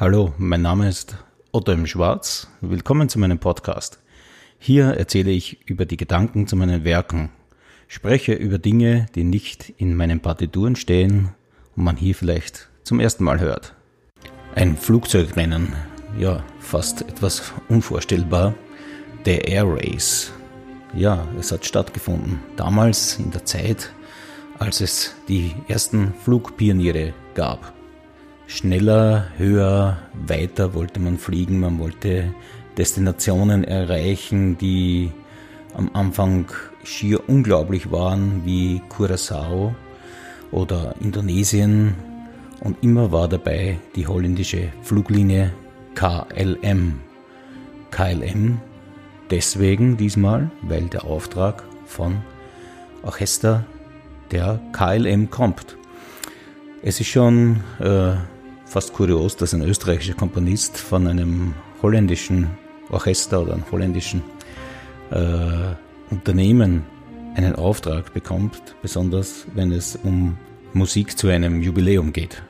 Hallo, mein Name ist Otto im Schwarz. Willkommen zu meinem Podcast. Hier erzähle ich über die Gedanken zu meinen Werken, spreche über Dinge, die nicht in meinen Partituren stehen und man hier vielleicht zum ersten Mal hört. Ein Flugzeugrennen, ja, fast etwas unvorstellbar, der Air Race. Ja, es hat stattgefunden, damals in der Zeit, als es die ersten Flugpioniere gab. Schneller, höher, weiter wollte man fliegen, man wollte Destinationen erreichen, die am Anfang schier unglaublich waren, wie Curaçao oder Indonesien, und immer war dabei die holländische Fluglinie KLM. KLM deswegen diesmal, weil der Auftrag von Orchester der KLM kommt. Es ist schon fast kurios, dass ein österreichischer Komponist von einem holländischen Orchester oder einem holländischen Unternehmen einen Auftrag bekommt, besonders wenn es um Musik zu einem Jubiläum geht.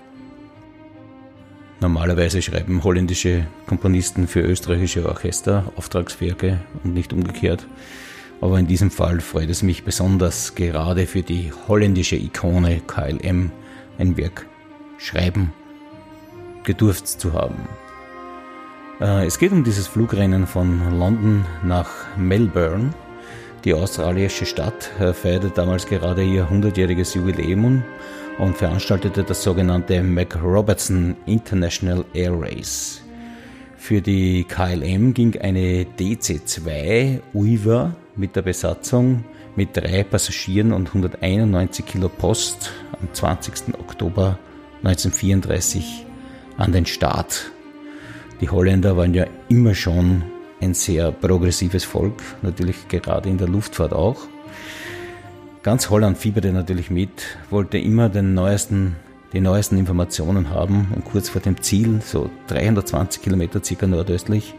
Normalerweise schreiben holländische Komponisten für österreichische Orchester Auftragswerke und nicht umgekehrt. Aber in diesem Fall freut es mich besonders, gerade für die holländische Ikone KLM ein Werk schreiben gedurft zu haben. Es geht um dieses Flugrennen von London nach Melbourne. Die australische Stadt feierte damals gerade ihr 100-jähriges Jubiläum und veranstaltete das sogenannte McRobertson International Air Race. Für die KLM ging eine DC-2 Uiver mit der Besatzung mit 3 Passagieren und 191 Kilo Post am 20. Oktober 1934 an den Start. Die Holländer waren ja immer schon ein sehr progressives Volk, natürlich gerade in der Luftfahrt auch. Ganz Holland fieberte natürlich mit, wollte immer die neuesten Informationen haben, und kurz vor dem Ziel, so 320 Kilometer circa nordöstlich,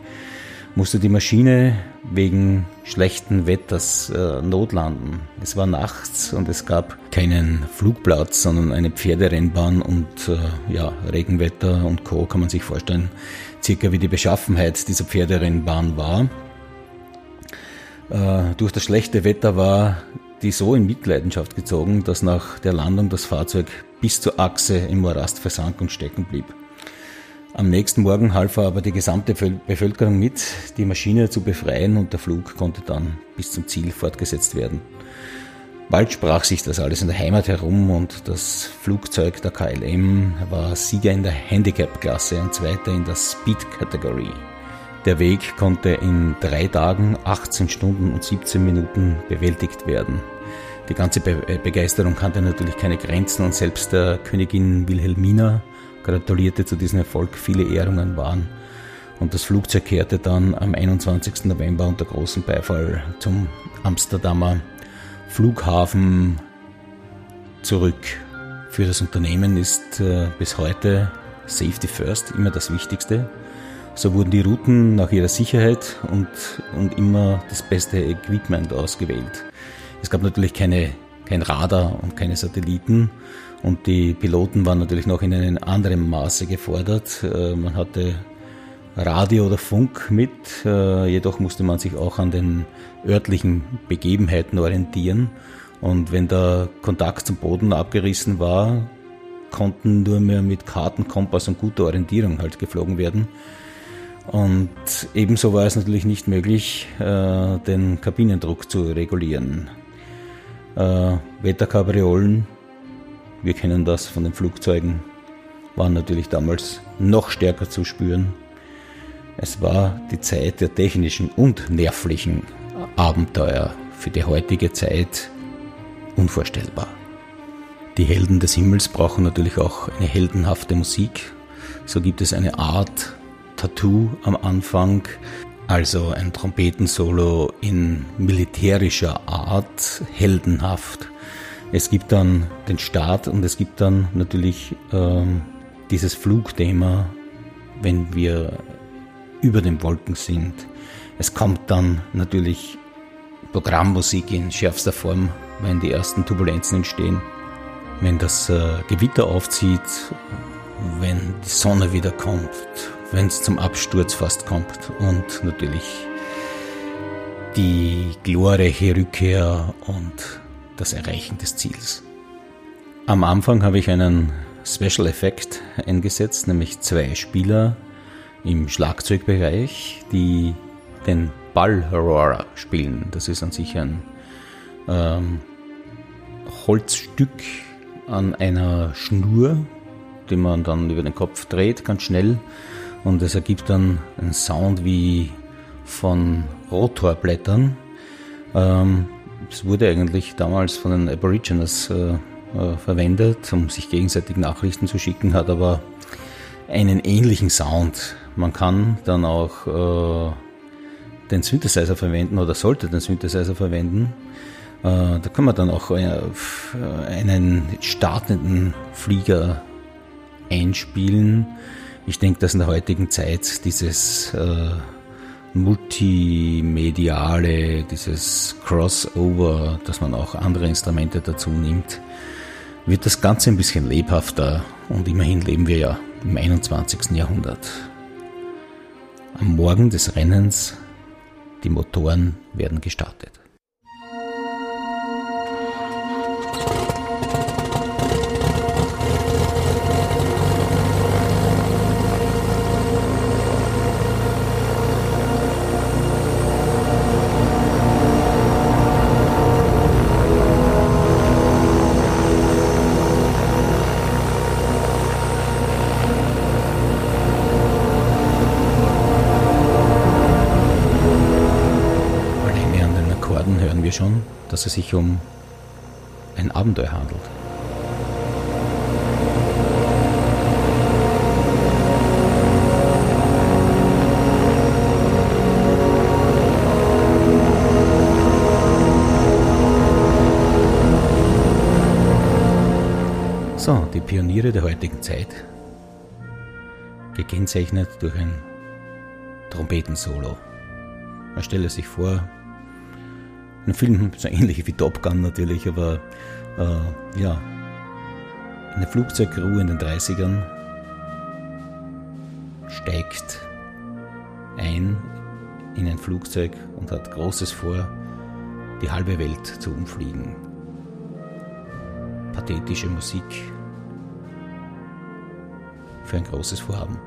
musste die Maschine wegen schlechten Wetters notlanden. Es war nachts und es gab keinen Flugplatz, sondern eine Pferderennbahn und Regenwetter und Co. kann man sich vorstellen, circa wie die Beschaffenheit dieser Pferderennbahn war. Durch das schlechte Wetter war die so in Mitleidenschaft gezogen, dass nach der Landung das Fahrzeug bis zur Achse im Morast versank und stecken blieb. Am nächsten Morgen half er aber die gesamte Bevölkerung mit, die Maschine zu befreien, und der Flug konnte dann bis zum Ziel fortgesetzt werden. Bald sprach sich das alles in der Heimat herum, und das Flugzeug der KLM war Sieger in der Handicap-Klasse und Zweiter in der Speed-Kategorie. Der Weg konnte in 3 Tagen, 18 Stunden und 17 Minuten bewältigt werden. Die ganze Begeisterung kannte natürlich keine Grenzen, und selbst der Königin Wilhelmina gratulierte zu diesem Erfolg, viele Ehrungen waren, und das Flugzeug kehrte dann am 21. November unter großem Beifall zum Amsterdamer Flughafen zurück. Für das Unternehmen ist bis heute Safety First immer das Wichtigste. So wurden die Routen nach ihrer Sicherheit und immer das beste Equipment ausgewählt. Es gab natürlich kein Radar und keine Satelliten, und die Piloten waren natürlich noch in einem anderen Maße gefordert. Man hatte Radio oder Funk mit, jedoch musste man sich auch an den örtlichen Begebenheiten orientieren, und wenn der Kontakt zum Boden abgerissen war, konnten nur mehr mit Karten, Kompass und guter Orientierung halt geflogen werden. Und ebenso war es natürlich nicht möglich, den Kabinendruck zu regulieren. Wetterkabriolen, wir kennen das von den Flugzeugen, waren natürlich damals noch stärker zu spüren. Es war die Zeit der technischen und nervlichen Abenteuer, für die heutige Zeit unvorstellbar. Die Helden des Himmels brauchen natürlich auch eine heldenhafte Musik. So gibt es eine Art Tattoo am Anfang, also ein Trompetensolo in militärischer Art, heldenhaft. Es gibt dann den Start, und es gibt dann natürlich dieses Flugthema, wenn wir über den Wolken sind. Es kommt dann natürlich Programmmusik in schärfster Form, wenn die ersten Turbulenzen entstehen. Wenn das Gewitter aufzieht, wenn die Sonne wieder kommt, wenn es zum Absturz fast kommt und natürlich die glorreiche Rückkehr und das Erreichen des Ziels. Am Anfang habe ich einen Special Effekt eingesetzt, nämlich 2 Spieler im Schlagzeugbereich, die den Ball-Aurora spielen. Das ist an sich ein Holzstück an einer Schnur, die man dann über den Kopf dreht, ganz schnell, und es ergibt dann einen Sound wie von Rotorblättern. Es wurde eigentlich damals von den Aborigines verwendet, um sich gegenseitig Nachrichten zu schicken, hat aber einen ähnlichen Sound. Man kann dann auch den Synthesizer verwenden oder sollte den Synthesizer verwenden. Da kann man dann auch einen startenden Flieger einspielen. Ich denke, dass in der heutigen Zeit dieses multimediale, dieses Crossover, dass man auch andere Instrumente dazu nimmt, wird das Ganze ein bisschen lebhafter, und immerhin leben wir ja im 21. Jahrhundert. Am Morgen des Rennens, die Motoren werden gestartet. Schon, dass es sich um ein Abenteuer handelt. So, die Pioniere der heutigen Zeit, gekennzeichnet durch ein Trompetensolo. Man stelle sich vor, ein Film so ähnlich wie Top Gun natürlich, aber ja, eine Flugzeugcrew in den 30ern steigt ein in ein Flugzeug und hat Großes vor, die halbe Welt zu umfliegen. Pathetische Musik für ein großes Vorhaben.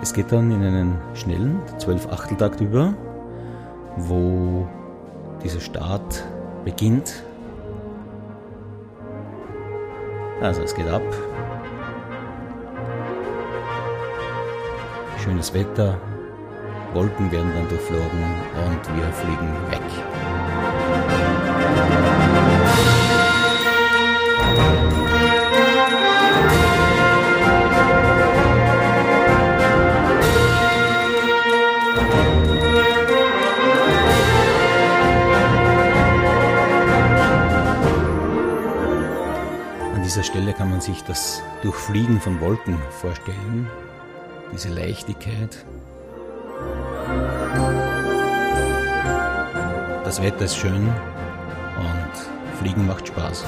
Es geht dann in einen schnellen 12-Achteltakt über, wo dieser Start beginnt. Also es geht ab. Schönes Wetter, Wolken werden dann durchflogen und wir fliegen weg. An dieser Stelle kann man sich das Durchfliegen von Wolken vorstellen, diese Leichtigkeit. Das Wetter ist schön und Fliegen macht Spaß.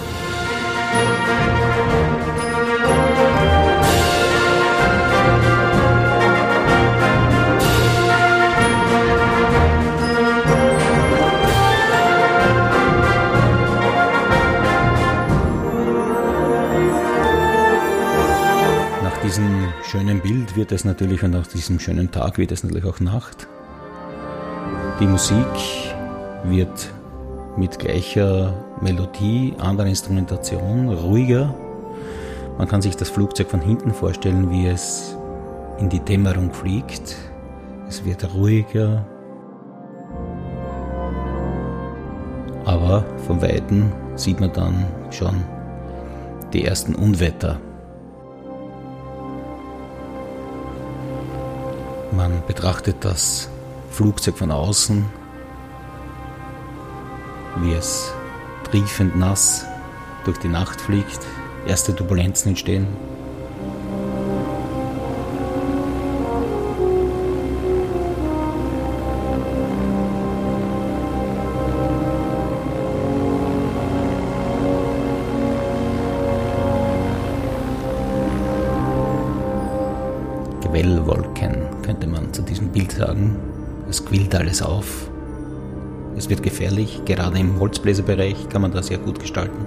Nach diesem schönen Bild wird es natürlich, und nach diesem schönen Tag wird es natürlich auch Nacht. Die Musik wird mit gleicher Melodie, anderer Instrumentation, ruhiger. Man kann sich das Flugzeug von hinten vorstellen, wie es in die Dämmerung fliegt. Es wird ruhiger. aber vom Weiten sieht man dann schon die ersten Unwetter. Man betrachtet das Flugzeug von außen, wie es triefend nass durch die Nacht fliegt, erste Turbulenzen entstehen. Gewellwolken, könnte man zu diesem Bild sagen. Es quillt alles auf. Es wird gefährlich, gerade im Holzbläserbereich kann man das sehr gut gestalten.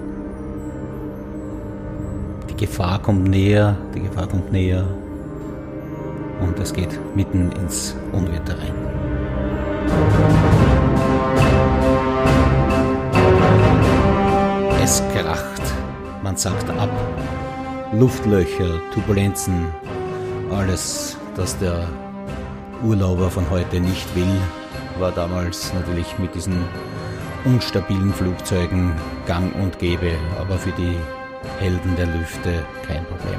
Die Gefahr kommt näher und es geht mitten ins Unwetter rein. Es kracht, man sagt ab, Luftlöcher, Turbulenzen, alles, das der Urlauber von heute nicht will, war damals natürlich mit diesen unstabilen Flugzeugen gang und gäbe, aber für die Helden der Lüfte kein Problem.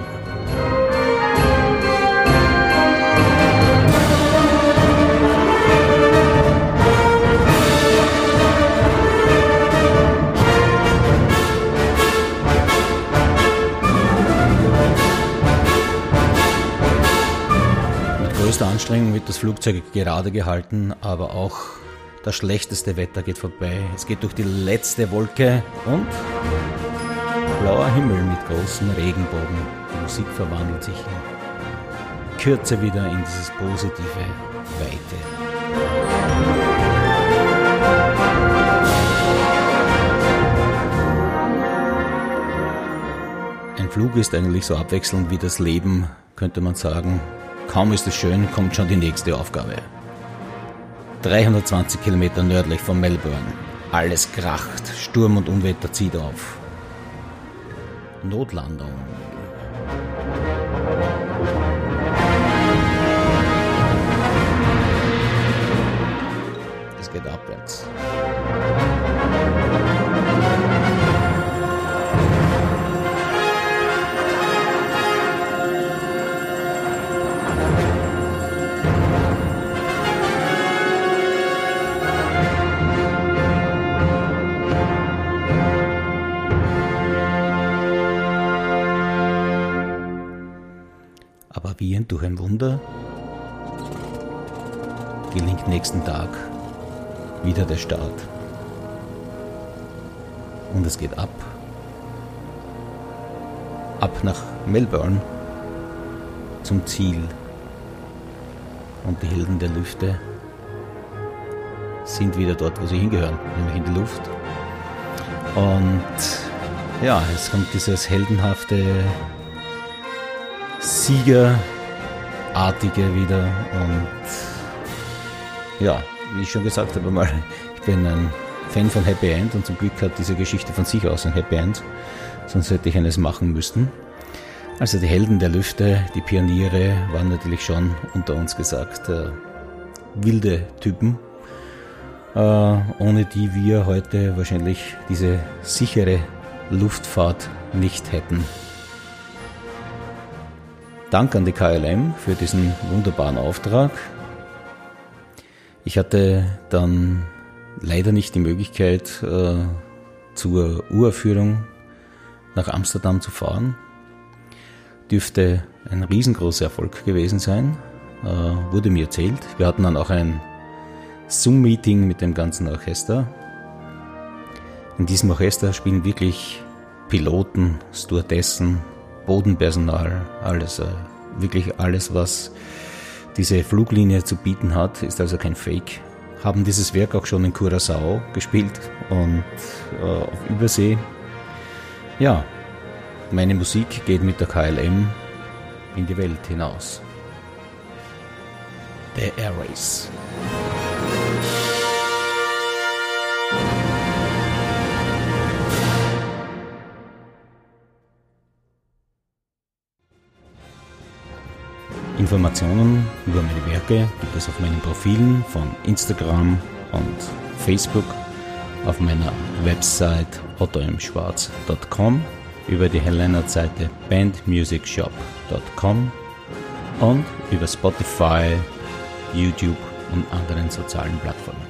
Mit größter Anstrengung wird das Flugzeug gerade gehalten, aber auch das schlechteste Wetter geht vorbei. Es geht durch die letzte Wolke und blauer Himmel mit großen Regenbogen. Die Musik verwandelt sich in Kürze wieder in dieses positive Weite. Ein Flug ist eigentlich so abwechselnd wie das Leben, könnte man sagen. Kaum ist es schön, kommt schon die nächste Aufgabe. 320 Kilometer nördlich von Melbourne. Alles kracht, Sturm und Unwetter zieht auf. Notlandung. Es geht abwärts. Wie durch ein Wunder gelingt nächsten Tag wieder der Start. Und es geht ab nach Melbourne zum Ziel. Und die Helden der Lüfte sind wieder dort, wo sie hingehören, nämlich in die Luft. Und ja, es kommt dieses heldenhafte Siegerartige wieder und ja, wie ich schon gesagt habe mal, ich bin ein Fan von Happy End und zum Glück hat diese Geschichte von sich aus ein Happy End, sonst hätte ich eines machen müssen. Also die Helden der Lüfte, die Pioniere waren natürlich schon unter uns gesagt wilde Typen, ohne die wir heute wahrscheinlich diese sichere Luftfahrt nicht hätten. Dank an die KLM für diesen wunderbaren Auftrag. Ich hatte dann leider nicht die Möglichkeit, zur Uraufführung nach Amsterdam zu fahren. Dürfte ein riesengroßer Erfolg gewesen sein, wurde mir erzählt. Wir hatten dann auch ein Zoom-Meeting mit dem ganzen Orchester. In diesem Orchester spielen wirklich Piloten, Stewardessen, Bodenpersonal, alles, wirklich alles, was diese Fluglinie zu bieten hat, ist also kein Fake. Haben dieses Werk auch schon in Curaçao gespielt und auf Übersee. Ja, meine Musik geht mit der KLM in die Welt hinaus. The Air Race. Informationen über meine Werke gibt es auf meinen Profilen von Instagram und Facebook auf meiner Website ottoimschwarz.com, über die Helena-Seite BandMusicShop.com und über Spotify, YouTube und anderen sozialen Plattformen.